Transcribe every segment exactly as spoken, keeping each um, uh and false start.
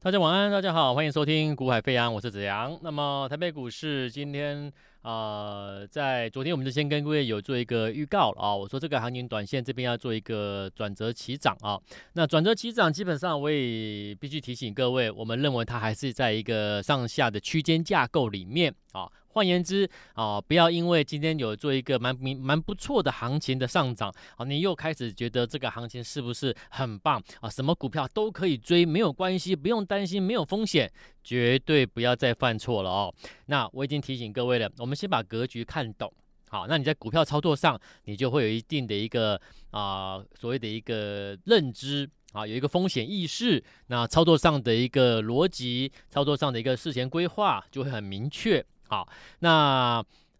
大家晚安，大家好，欢迎收听股海飞扬，我是子阳。那么台北股市今天呃，在昨天我们就先跟各位有做一个预告了啊，我说这个行情短线这边要做一个转折起涨啊。那转折起涨基本上我也必须提醒各位，我们认为它还是在一个上下的区间架构里面啊。换言之啊，不要因为今天有做一个蛮蛮不错的行情的上涨啊，你又开始觉得这个行情是不是很棒啊？什么股票都可以追，没有关系，不用担心，没有风险，绝对不要再犯错了哦。那我已经提醒各位了，我们先把格局看懂。好，那你在股票操作上，你就会有一定的一个啊、呃、所谓的一个认知。啊，有一个风险意识，那操作上的一个逻辑，操作上的一个事前规划就会很明确。好，那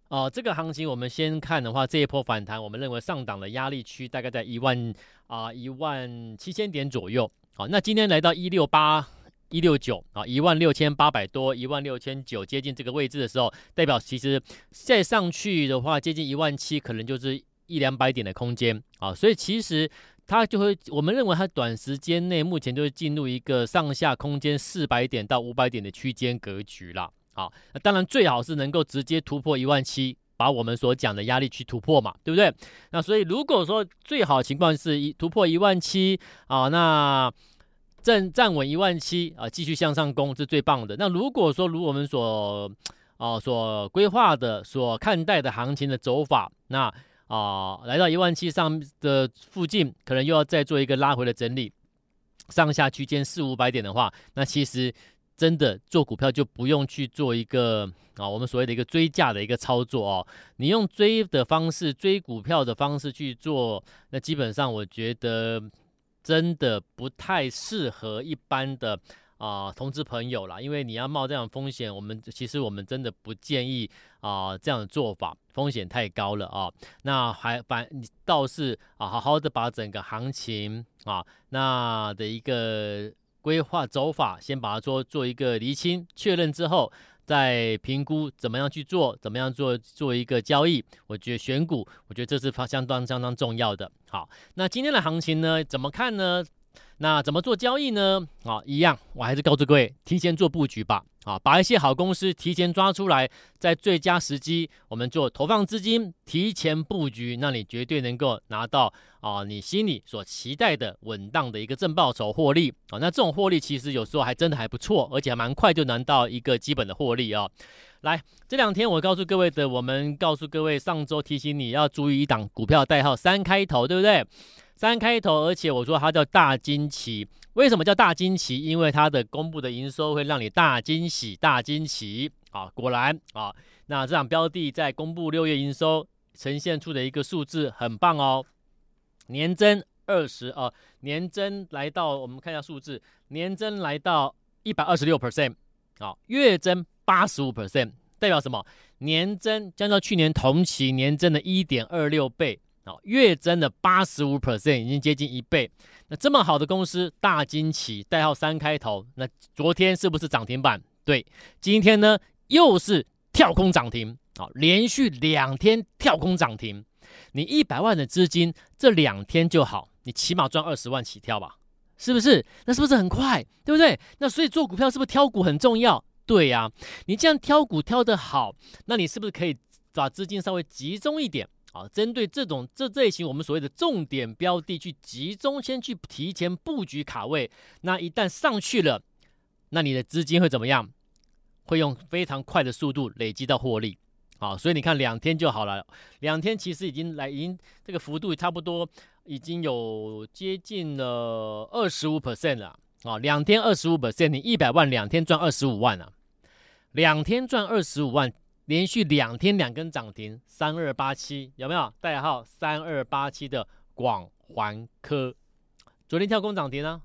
哦、呃，这个行情我们先看的话，这一波反弹，我们认为上档的压力区大概在一万啊一万七千点左右。好，那今天来到一六八一六九啊，一万六千八百多，一万六千九接近这个位置的时候，代表其实再上去的话，接近一万七，可能就是一两百点的空间啊，所以其实。它就会，我们认为它短时间内目前就会进入一个上下空间四百点到五百点的区间格局啦。好，那当然最好是能够直接突破一万七，把我们所讲的压力区突破嘛，对不对？那所以如果说最好情况是一突破一万七啊，那正站稳一万七啊，继续向上攻是最棒的。那如果说如我们所啊、呃、所规划的、所看待的行情的走法，那。啊、呃，来到一万七上的附近，可能又要再做一个拉回的整理，上下区间四五百点的话，那其实真的做股票就不用去做一个啊、呃，我们所谓的一个追价的一个操作哦。你用追的方式、追股票的方式去做，那基本上我觉得真的不太适合一般的。啊，通知朋友啦，因为你要冒这样的风险，我们其实我们真的不建议啊、呃、这样的做法，风险太高了啊。那还反你倒是啊，好好的把整个行情啊那的一个规划走法，先把它做做一个厘清确认之后，再评估怎么样去做，怎么样做做一个交易。我觉得选股，我觉得这是相当相当重要的。好，那今天的行情呢，怎么看呢？那怎么做交易呢？啊，一样，我还是告诉各位，提前做布局吧。啊，把一些好公司提前抓出来，在最佳时机，我们做投放资金，提前布局，那你绝对能够拿到啊，你心里所期待的稳当的一个正报酬获利啊。那这种获利其实有时候还真的还不错，而且还蛮快就拿到一个基本的获利啊。来，这两天我告诉各位的，我们告诉各位，上周提醒你要注意一档股票代号三开头，对不对？三开头，而且我说它叫大惊奇。为什么叫大惊奇？因为它的公布的营收会让你大惊喜，大惊喜啊！果然啊，那这档标的在公布六月营收呈现出的一个数字很棒哦，年增二十啊，年增来到我们看一下数字，年增来到一百二十六 percent 啊，月增八十五 percent， 代表什么？年增将到去年同期年增的一点二六倍。月增的 百分之八十五 已经接近一倍，那这么好的公司大惊奇，代号三开头，那昨天是不是涨停板？对，今天呢又是跳空涨停，好，连续两天跳空涨停，你一百万的资金这两天就好，你起码赚二十万起跳吧，是不是？那是不是很快？对不对？那所以做股票是不是挑股很重要？对呀、啊，你这样挑股挑得好，那你是不是可以把资金稍微集中一点？好，针对这种这类型我们所谓的重点标的去集中，先去提前布局卡位。那一旦上去了，那你的资金会怎么样？会用非常快的速度累积到获利。好，所以你看两天就好了，两天其实已经来，已经这个幅度差不多已经有接近了 百分之二十五 了。好，两天 百分之二十五， 你一百万两天赚二十五万啊，两天赚二十五万。连续两天两根涨停，三二八七有没有？代号三二八七的广环科，昨天跳空涨停呢、啊，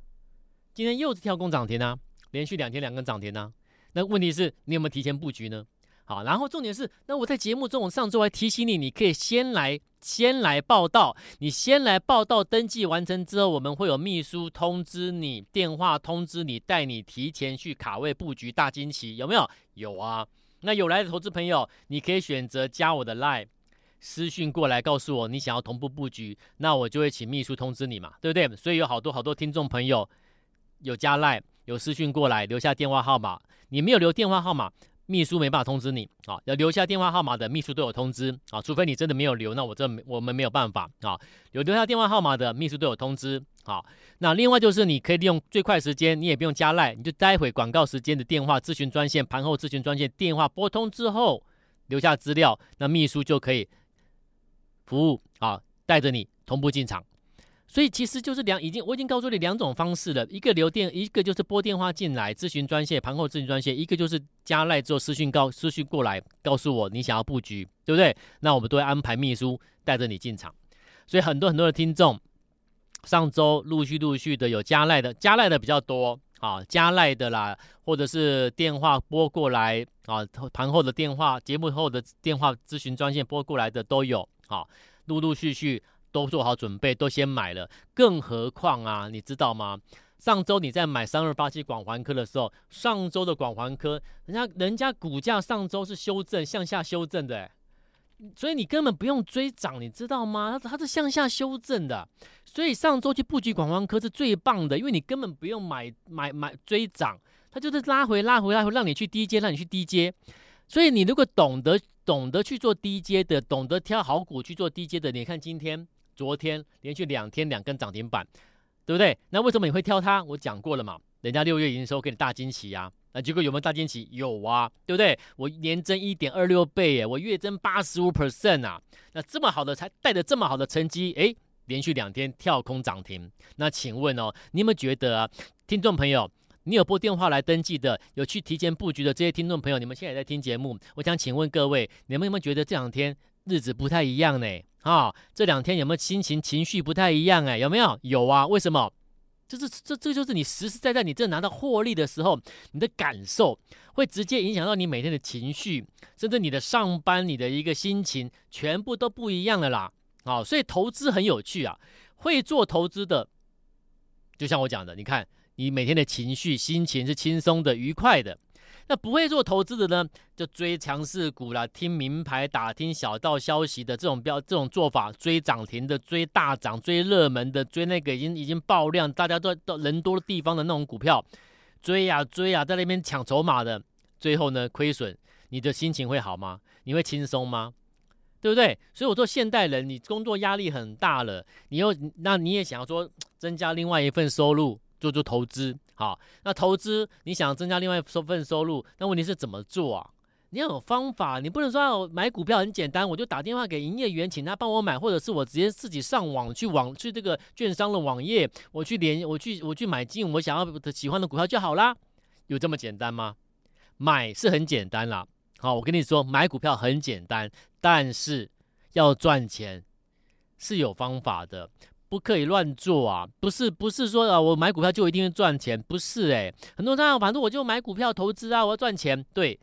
今天又是跳空涨停呢、啊，连续两天两根涨停呢、啊。那问题是你有没有提前布局呢？好，然后重点是，那我在节目中，我上周还提醒你，你可以先来先来报到，你先来报到，登记完成之后，我们会有秘书通知你，电话通知你，带你提前去卡位布局大惊奇，有没有？有啊。那有来的投资朋友，你可以选择加我的 LINE 私讯过来告诉我你想要同步布局，那我就会请秘书通知你嘛，对不对？所以有好多好多听众朋友有加 LINE，有私讯过来留下电话号码，你没有留电话号码，秘书没办法通知你啊。要留下电话号码的秘书都有通知啊，除非你真的没有留，那我这我们没有办法啊。有留下电话号码的秘书都有通知啊。那另外就是你可以利用最快时间，你也不用加赖，你就待会广告时间的电话咨询专线、盘后咨询专线电话拨通之后，留下资料，那秘书就可以服务啊，带着你同步进场。所以其实就是两，已经我已经告诉你两种方式了，一个留电，一个就是拨电话进来咨询专线、盘后咨询专线，一个就是加赖之后私讯告私讯过来告诉我你想要布局，对不对？那我们都会安排秘书带着你进场。所以很多很多的听众上周陆续陆续的有加赖的，加赖的比较多啊，加赖的啦，或者是电话拨过来啊，盘后的电话、节目后的电话咨询专线拨过来的都有啊，陆陆续续。都做好准备，都先买了，更何况啊，你知道吗？上周你在买三二八七广环科的时候，上周的广环科，人家人家股价上周是修正，向下修正的，所以你根本不用追涨，你知道吗？它它是向下修正的，所以上周去布局广环科是最棒的，因为你根本不用买买买追涨，它就是拉回拉回拉回，让你去低阶，让你去低阶。所以你如果懂得懂得去做低阶的，懂得挑好股去做低阶的，你看今天。昨天连续两天两根涨停板，对不对？那为什么你会挑它？我讲过了嘛，人家六月营收给你大惊喜啊，那结果有没有大惊喜？有啊，对不对？我年增 一点二六 倍耶，我月增 百分之八十五 啊，那这么好的才带着这么好的成绩，诶，连续两天跳空涨停。那请问哦，你有没有觉得啊，听众朋友，你有拨电话来登记的，有去提前布局的这些听众朋友，你们现在也在听节目，我想请问各位，你们有没有觉得这两天日子不太一样呢？啊、哦，这两天有没有心情情绪不太一样？哎，有没有？有啊，为什么？这是这这就是你实实在在你正拿到获利的时候，你的感受会直接影响到你每天的情绪，甚至你的上班、你的一个心情，全部都不一样了啦。啊、哦，所以投资很有趣啊，会做投资的，就像我讲的，你看你每天的情绪、心情是轻松的、愉快的。那不会做投资的呢，就追强势股啦，听名牌打听小道消息的这种标这种做法，追涨停的，追大涨，追热门的，追那个已经已经爆量，大家都到人多的地方的那种股票，追呀、啊、追呀、啊，在那边抢筹码的，最后呢亏损，你的心情会好吗？你会轻松吗？对不对？所以我说现代人，你工作压力很大了，你又那你也想要说增加另外一份收入，做做投资。好，那投资你想增加另外一份收入，那问题是怎么做啊？你要有方法，你不能说、啊、买股票很简单，我就打电话给营业员请他帮我买，或者是我直接自己上网去网去这个券商的网页，我去连我去我去买进我想要喜欢的股票就好啦。有这么简单吗？买是很简单啦。好，我跟你说，买股票很简单，但是要赚钱是有方法的。不可以乱做啊！不是不是说啊，我买股票就一定会赚钱，不是哎、欸。很多人啊，反正我就买股票投资啊，我要赚钱。对，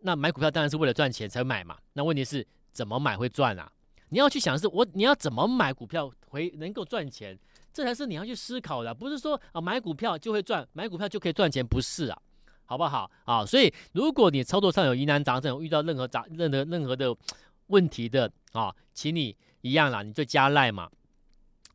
那买股票当然是为了赚钱才买嘛。那问题是怎么买会赚啊？你要去想是我你要怎么买股票回能够赚钱，这才是你要去思考的、啊。不是说啊买股票就会赚，买股票就可以赚钱，不是啊，好不好啊？所以如果你操作上有疑难杂症，有遇到任何杂任何任何的问题的啊，请你一样啦，你就加赖嘛。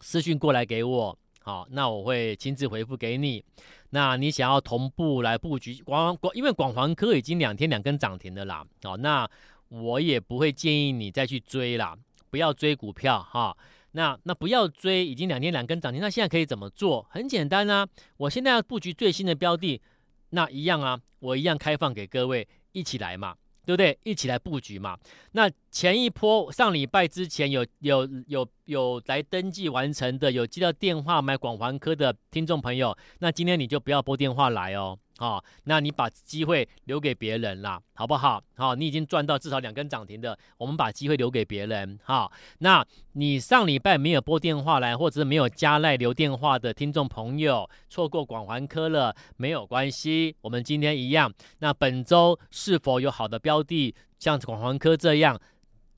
私讯过来给我，好，那我会亲自回复给你。那你想要同步来布局广广，因为广环科已经两天两根涨停的啦，好，那我也不会建议你再去追啦，不要追股票哈。那那不要追，已经两天两根涨停，那现在可以怎么做？很简单啊，我现在要布局最新的标的，那一样啊，我一样开放给各位一起来嘛。对不对？一起来布局嘛。那前一波上礼拜之前有有有有来登记完成的，有接到电话买广环科的听众朋友，那今天你就不要拨电话来哦，哦，那你把机会留给别人啦，好不好？好、哦，你已经赚到至少两根涨停的，我们把机会留给别人。好、哦，那你上礼拜没有拨电话来，或者是没有加赖留电话的听众朋友，错过广环科了，没有关系，我们今天一样。那本周是否有好的标的，像广环科这样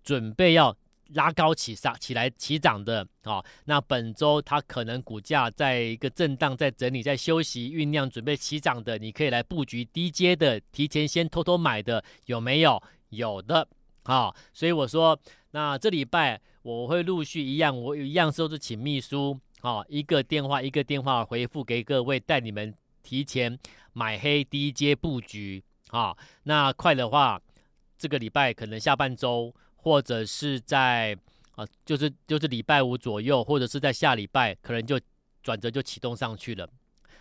准备要拉高起上起来起涨的啊、哦，那本周它可能股价在一个震荡，在整理，在休息酝酿，准备起涨的，你可以来布局低阶的，提前先偷偷买的，有没有？有的啊、哦，所以我说，那这礼拜我会陆续一样，我一样都是请秘书啊、哦，一个电话一个电话回复给各位，带你们提前买黑低阶布局啊。那快的话，这个礼拜可能下半周，或者是在啊，就是就是礼拜五左右，或者是在下礼拜，可能就转折就启动上去了。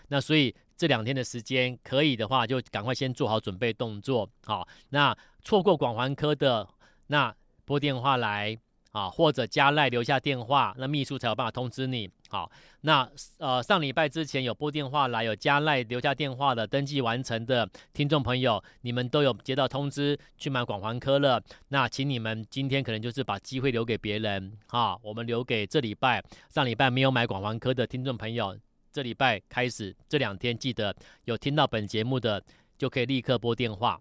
那所以这两天的时间，可以的话就赶快先做好准备动作。好，那错过广环科的，那拨电话来啊，或者加赖留下电话，那秘书才有办法通知你。好，那呃上礼拜之前有拨电话来，有加赖留下电话的，登记完成的听众朋友，你们都有接到通知去买广环科了。那请你们今天可能就是把机会留给别人啊，我们留给这礼拜上礼拜没有买广环科的听众朋友。这礼拜开始，这两天记得有听到本节目的，就可以立刻拨电话，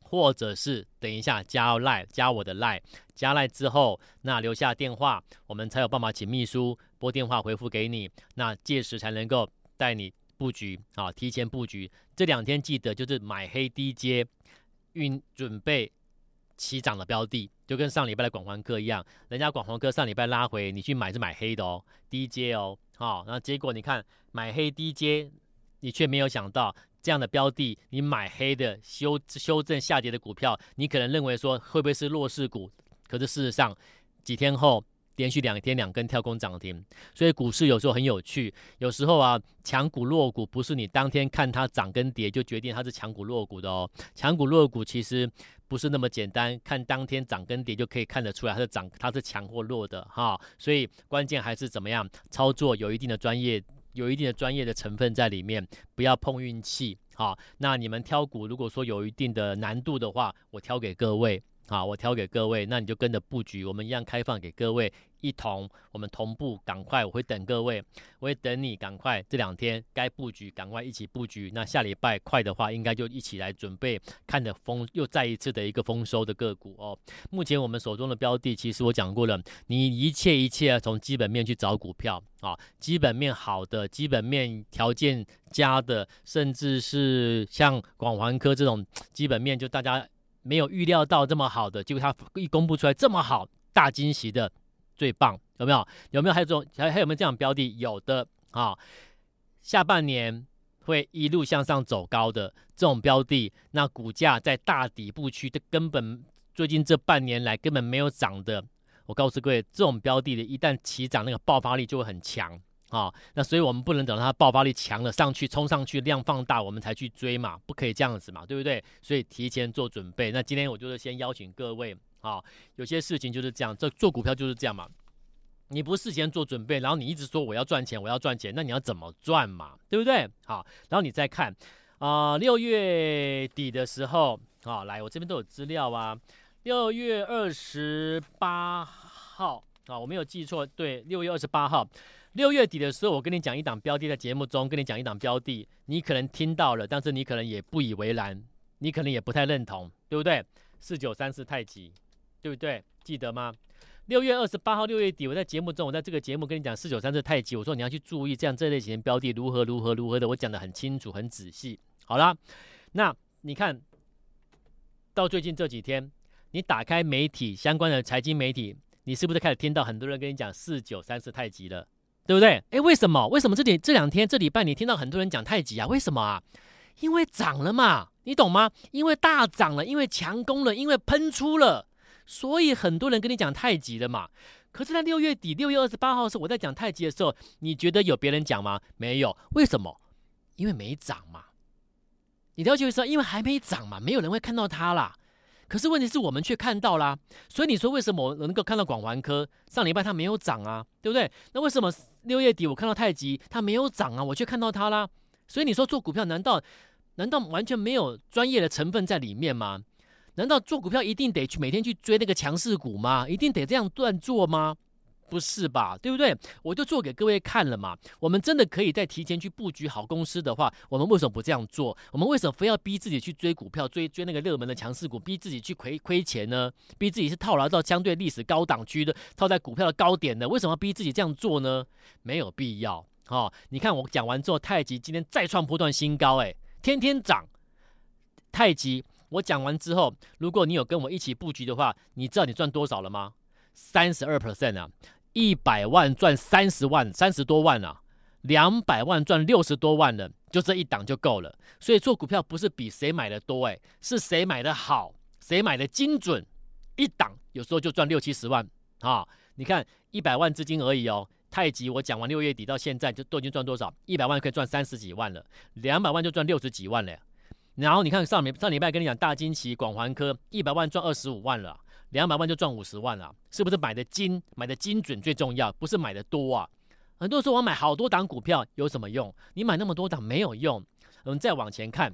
或者是等一下加 Line 加我的 Line 加 Line 之后，那留下电话，我们才有办法请秘书拨电话回复给你，那届时才能够带你布局啊，提前布局。这两天记得就是买黑低阶，运准备起涨的标的，就跟上礼拜的广环科一样，人家广环科上礼拜拉回，你去买是买黑的哦，低阶哦。好、哦，那结果你看买黑低阶，你却没有想到这样的标的，你买黑的修修正下跌的股票，你可能认为说会不会是弱势股，可是事实上几天后连续两天两根跳空涨停，所以股市有时候很有趣，有时候啊强股弱股不是你当天看它涨跟跌就决定它是强股弱股的哦，强股弱股其实不是那么简单，看当天涨跟跌就可以看得出来它是涨它是强或弱的哈，所以关键还是怎么样操作，有一定的专业有一定的专业的成分在里面，不要碰运气哈。那你们挑股如果说有一定的难度的话，我挑给各位。好，我挑给各位，那你就跟着布局，我们一样开放给各位一同，我们同步赶快，我会等各位，我会等你赶快，这两天该布局赶快一起布局，那下礼拜快的话应该就一起来准备看的丰又再一次的一个丰收的个股哦。目前我们手中的标的其实我讲过了，你一切一切从基本面去找股票啊，基本面好的，基本面条件佳的，甚至是像广环科这种基本面就大家没有预料到这么好的，结果他一公布出来这么好，大惊喜的，最棒，有没有？有没有还有这种还还有没有这样的标的？有的啊，下半年会一路向上走高的这种标的，那股价在大底部区，这根本最近这半年来根本没有涨的。我告诉各位，这种标的的一旦起涨，那个爆发力就会很强啊。那所以我们不能等到它爆发力强了上去，冲上去量放大，我们才去追嘛，不可以这样子嘛，对不对？所以提前做准备。那今天我就是先邀请各位啊，有些事情就是这样，这做股票就是这样嘛。你不事前做准备，然后你一直说我要赚钱，我要赚钱，那你要怎么赚嘛，对不对？好，然后你再看啊，六月底的时候啊，来我这边都有资料啊，六月二十八号啊，我没有记错，对，六月二十八号。六月底的时候，我跟你讲一档标的，在节目中跟你讲一档标的，你可能听到了，但是你可能也不以为然，你可能也不太认同，对不对？四九三四太极，对不对？记得吗？六月二十八号，六月底，我在节目中，我在这个节目跟你讲四九三四太极，我说你要去注意这样这类型的标的如何如何如何的，我讲得很清楚很仔细。好啦，那你看到最近这几天，你打开媒体相关的财经媒体，你是不是开始听到很多人跟你讲四九三四太极了？对不对？哎，为什么？为什么这里这两天这礼拜你听到很多人讲太极啊？为什么啊？因为涨了嘛，你懂吗？因为大涨了，因为强攻了，因为喷出了，所以很多人跟你讲太极了嘛。可是在六月底六月二十八号的时候，我在讲太极的时候，你觉得有别人讲吗？没有。为什么？因为没涨嘛。你了解我意思吗？因为还没涨嘛，没有人会看到它啦。可是问题是我们却看到啦，所以你说为什么我能够看到广环科上礼拜它没有涨啊，对不对？那为什么六月底我看到太极它没有涨啊，我却看到它啦？所以你说做股票难道难道完全没有专业的成分在里面吗？难道做股票一定得去每天去追那个强势股吗？一定得这样乱做吗？不是吧，对不对？我就做给各位看了嘛。我们真的可以在提前去布局好公司的话，我们为什么不这样做？我们为什么非要逼自己去追股票，追追那个热门的强势股，逼自己去亏亏钱呢？逼自己是套牢到相对历史高档区的，套在股票的高点的，为什么要逼自己这样做呢？没有必要。哦，你看我讲完之后，太极今天再创波段新高，哎，天天涨。太极我讲完之后，如果你有跟我一起布局的话，你知道你赚多少了吗？三十二 percent 啊！一百万赚三十万，三十多万啊！两百万赚六十多万了，就这一档就够了。所以做股票不是比谁买的多，哎，是谁买的好，谁买的精准。一档有时候就赚六七十万啊！你看一百万资金而已哦。太极我讲完六月底到现在就都已经赚多少？一百万可以赚三十几万了，两百万就赚六十几万了。然后你看上上礼拜跟你讲大金奇、广环科，一百万赚二十五万了，两百万就赚五十万了，是不是买的精买的精准最重要？不是买的多啊！很多人说我买好多档股票有什么用？你买那么多档没有用。我们再往前看，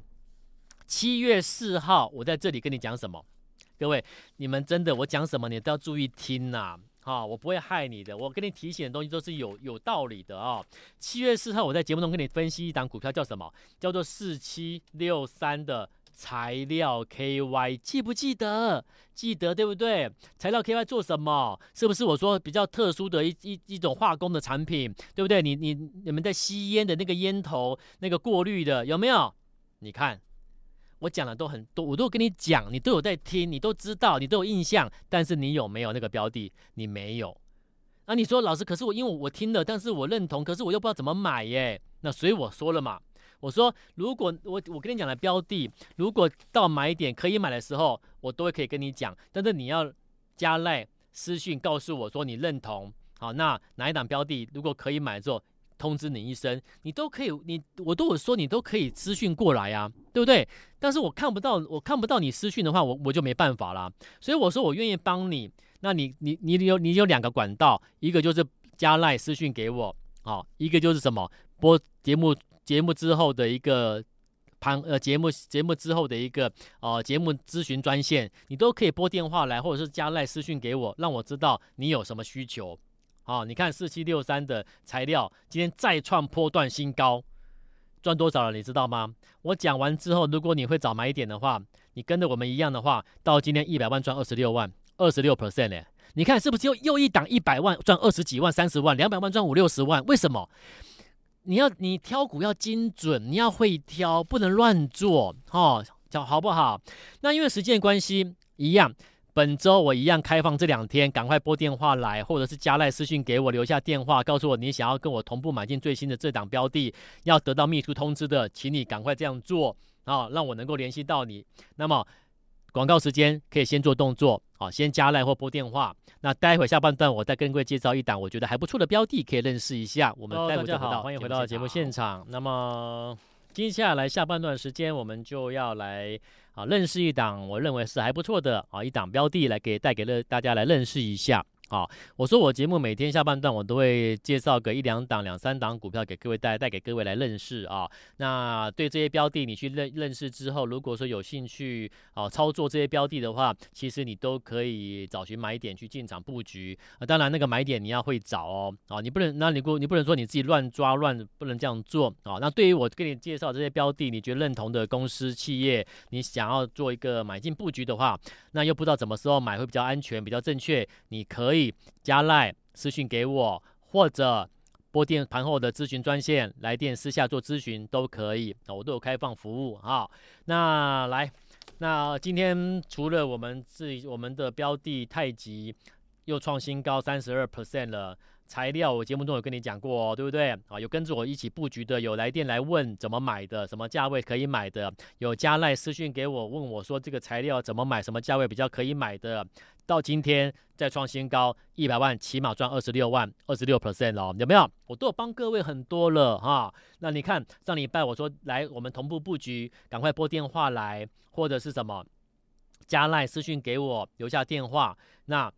七月四号我在这里跟你讲什么？各位，你们真的我讲什么你都要注意听呐、啊！啊，我不会害你的，我跟你提醒的东西都是有有道理的啊、哦。七月四号我在节目中跟你分析一档股票叫什么？叫做四七六三的材料 K Y， 记不记得？记得对不对？材料 K Y 做什么？是不是我说比较特殊的一一一种化工的产品，对不对？你你你们在吸烟的那个烟头那个过滤的有没有？你看。我讲的都很多，我都跟你讲，你都有在听，你都知道，你都有印象，但是你有没有那个标的？你没有。那、啊、你说老师，可是我因为我听了，但是我认同，可是我又不知道怎么买耶。那所以我说了嘛，我说如果我我跟你讲的标的，如果到买点可以买的时候，我都会可以跟你讲，但是你要加赖私讯告诉我说你认同。好，那哪一档标的如果可以买之后，通知你一声，你都可以，你我都有说你都可以私讯过来啊，对不对？但是我看不到，我看不到你私讯的话，我我就没办法啦。所以我说我愿意帮你，那你你你有你有两个管道，一个就是加赖私讯给我，好、哦，一个就是什么播节目节目之后的一个盘呃节目节目之后的一个呃节目咨询专线，你都可以拨电话来，或者是加赖私讯给我，让我知道你有什么需求。哦，你看四七六三的材料今天再创波段新高，赚多少了？你知道吗？我讲完之后，如果你会找买点的话，你跟着我们一样的话，到今天一百万赚二十六万，二十六 percent 嘞！你看是不是又又一档一百万赚二十几万、三十万，两百万赚五六十万？为什么？你要你挑股要精准，你要会挑，不能乱做哦，讲好不好？那因为时间关系，一样。本周我一样开放这两天，赶快拨电话来，或者是加赖私讯给我，留下电话，告诉我你想要跟我同步买进最新的这档标的，要得到秘书通知的，请你赶快这样做啊、哦，让我能够联系到你。那么广告时间可以先做动作啊、哦，先加赖或拨电话。那待会下半段我再跟各位介绍一档我觉得还不错的标的，可以认识一下。我们待会再回到、哦、大家好，欢迎回到节目现场。那么接下来下半段时间，我们就要来啊认识一档我认为是还不错的啊一档标的，来给带给了大家来认识一下啊。我说我节目每天下半段我都会介绍个一两档、两三档股票给各位带带给各位来认识啊。那对这些标的你去认认识之后，如果说有兴趣啊操作这些标的的话，其实你都可以找寻买点去进场布局啊。当然那个买点你要会找哦啊，你不能那你不你不能说你自己乱抓乱，不能这样做啊。那对于我给你介绍这些标的，你觉得认同的公司企业，你想要做一个买进布局的话，那又不知道什么时候买会比较安全、比较正确，你可以加赖私讯给我，或者拨电盘后的咨询专线来电私下做咨询都可以，我都有开放服务啊。那来，那今天除了我们自己我们的标的太极又创新高三十二 percent 了。材料我节目中有跟你讲过、哦，对不对？啊，有跟着我一起布局的，有来电来问怎么买的，什么价位可以买的，有加赖私讯给我问我说这个材料怎么买，什么价位比较可以买的。到今天再创新高，一百万起码赚二十六万，二十六 percent 哦，有没有？我都有帮各位很多了哈。那你看上礼拜我说来我们同步布局，赶快拨电话来，或者是什么加赖私讯给我留下电话。那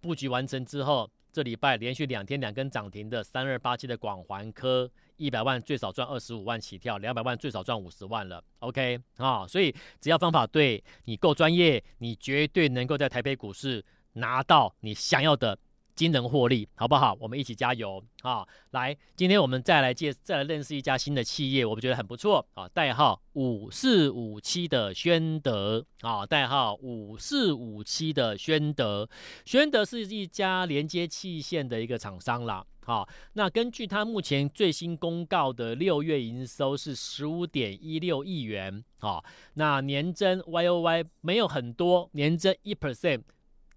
布局完成之后。这礼拜连续两天两根涨停的三二八七的广环科，一百万最少赚二十五万起跳，两百万最少赚五十万了。OK 啊、哦，所以只要方法对，你够专业，你绝对能够在台北股市拿到你想要的惊人获利，好不好？我们一起加油啊、哦！来，今天我们再来介再来认识一家新的企业，我们觉得很不错啊、哦，代号五四五七的宣德啊、哦，代号五四五七的宣德，宣德是一家连接器线的一个厂商啦。好、哦，那根据它目前最新公告的六月营收是十五点一六亿元啊、哦，那年增 Y O Y 没有很多，年增一 percent。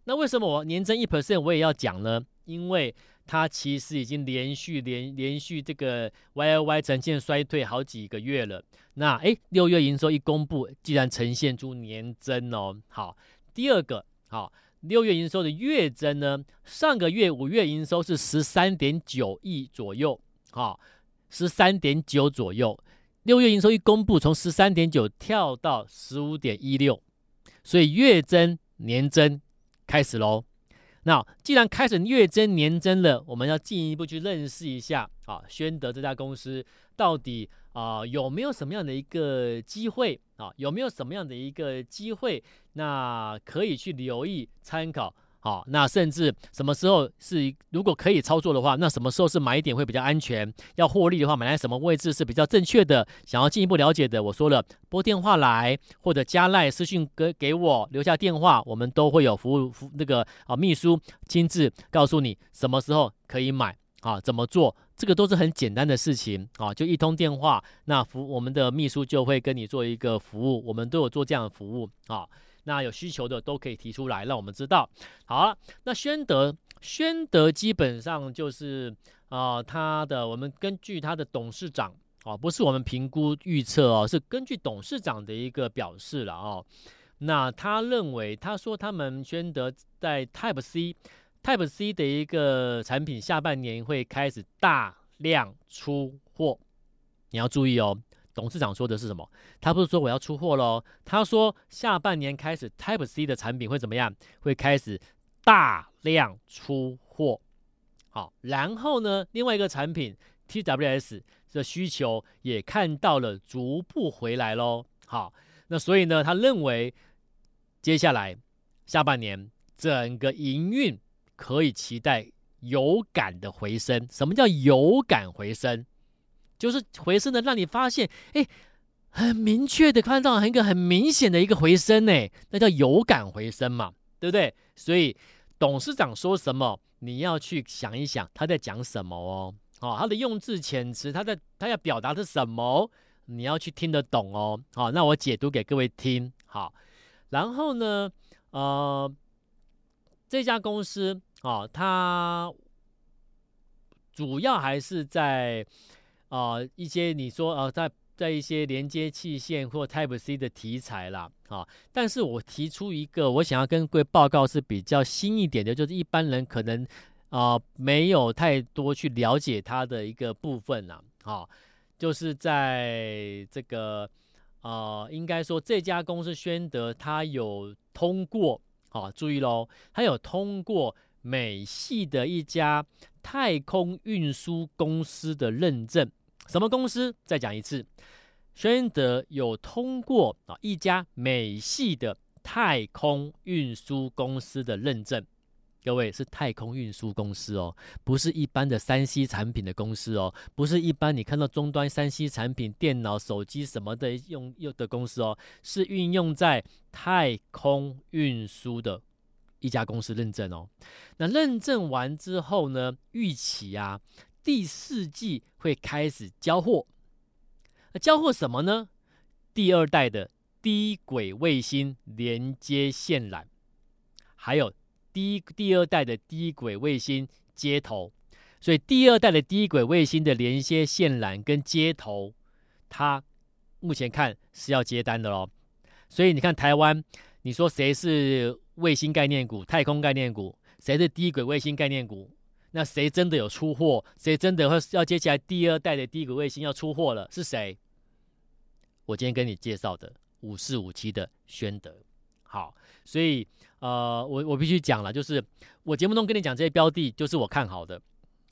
那为什么我年增 百分之一 我也要讲呢？因为它其实已经连续连连续这个 Y O Y 呈现衰退好几个月了。那哎，六月营收一公布，既然呈现出年增哦，好，第二个好，六月营收的月增呢，上个月五月营收是 十三点九亿左右，好 ，十三点九 左右，六月营收一公布，从 十三点九 跳到 十五点一六， 所以月增年增开始喽。那既然开始月增年增了，我们要进一步去认识一下啊，宣德这家公司到底啊有没有什么样的一个机会啊，有没有什么样的一个机会，那可以去留意参考啊。那甚至什么时候是如果可以操作的话，那什么时候是买点会比较安全？要获利的话，买在什么位置是比较正确的？想要进一步了解的，我说了，拨电话来或者加赖私讯给给我，留下电话，我们都会有服务服那个啊秘书亲自告诉你什么时候可以买啊，怎么做，这个都是很简单的事情啊，就一通电话，那服我们的秘书就会跟你做一个服务，我们都有做这样的服务啊。那有需求的都可以提出来，让我们知道。好了，那宣德，宣德基本上就是啊、呃，他的我们根据他的董事长啊、哦，不是我们评估预测哦，是根据董事长的一个表示了哦。那他认为，他说他们宣德在 Type-C Type-C 的一个产品下半年会开始大量出货，你要注意哦。董事长说的是什么？他不是说我要出货咯，他说下半年开始 Type-C 的产品会怎么样？会开始大量出货。好，然后呢，另外一个产品 T W S 的需求也看到了逐步回来咯。好，那所以呢，他认为接下来下半年整个营运可以期待有感的回升。什么叫有感回升？就是回升的，让你发现，哎，很明确的看到一个很明显的一个回升呢，那叫有感回升嘛，对不对？所以董事长说什么，你要去想一想他在讲什么哦，哦，他的用字遣词，他在他要表达的什么，你要去听得懂哦。好、哦，那我解读给各位听。好，然后呢，呃，这家公司啊、哦，它主要还是在。啊、呃，一些你说啊、呃，在在一些连接器线或 Type C 的题材啦，啊，但是我提出一个，我想要跟各位报告是比较新一点的，就是一般人可能啊、呃、没有太多去了解它的一个部分啦，啊，就是在这个啊、呃，应该说这家公司宣德，它有通过啊，注意喽，它有通过美系的一家太空运输公司的认证。什么公司？再讲一次，宣德有通过啊一家美系的太空运输公司的认证。各位，是太空运输公司哦，不是一般的 三 C 产品的公司哦，不是一般你看到终端 三 C 产品、电脑、手机什么的用用的公司哦，是运用在太空运输的一家公司认证哦。那认证完之后呢，预期啊第四季会开始交货。那交货什么呢？第二代的低轨卫星连接线缆，还有第第二代的低轨卫星接头。所以第二代的低轨卫星的连接线缆跟接头，它目前看是要接单的咯。所以你看台湾，你说谁是卫星概念股、太空概念股，谁是低轨卫星概念股？那谁真的有出货？谁真的会要接下来第二代的低轨卫星要出货了？是谁？我今天跟你介绍的五四五七的宣德。好，所以呃，我我必须讲了，就是我节目中跟你讲这些标的，就是我看好的。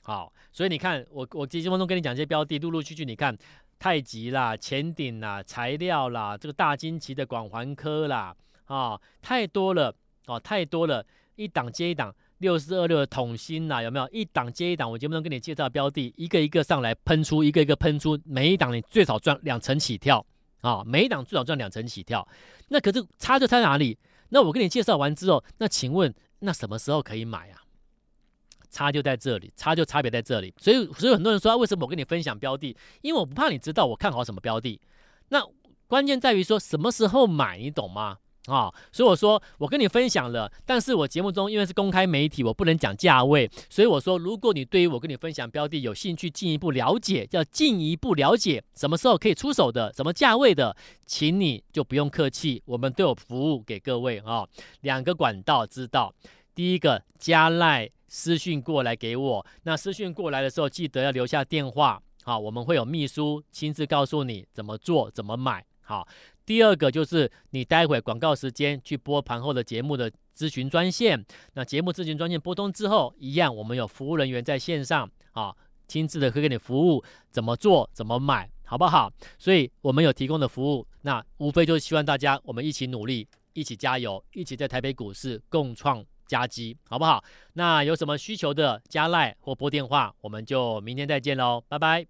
好，所以你看，我我节目中跟你讲这些标的，陆陆续续你看太极啦、前顶啦、材料啦、这个大金旗的广环科啦，啊，太多了。哦，太多了，一档接一档，六四二六的桶芯呐，有没有？一档接一档，我节目中跟你介绍的标的，一个一个上来喷出，一个一个喷出，每一档你最少赚两成起跳啊、哦，每一档最少赚两成起跳。那可是差就差哪里？那我跟你介绍完之后，那请问那什么时候可以买啊？差就在这里，差就差别在这里。所以，所以很多人说、啊，为什么我跟你分享标的？因为我不怕你知道我看好什么标的。那关键在于说什么时候买，你懂吗？啊、哦，所以我说我跟你分享了，但是我节目中因为是公开媒体，我不能讲价位，所以我说，如果你对于我跟你分享标的有兴趣，进一步了解，要进一步了解什么时候可以出手的，什么价位的，请你就不用客气，我们都有服务给各位啊、哦。两个管道知道，第一个加赖私讯过来给我，那私讯过来的时候记得要留下电话，好、哦，我们会有秘书亲自告诉你怎么做，怎么买，好、哦。第二个就是你待会广告时间去播盘后的节目的咨询专线，那节目咨询专线拨通之后，一样我们有服务人员在线上啊，亲自的会给你服务，怎么做，怎么买，好不好？所以我们有提供的服务，那无非就是希望大家我们一起努力，一起加油，一起在台北股市共创佳绩，好不好？那有什么需求的加赖或拨电话，我们就明天再见喽，拜拜。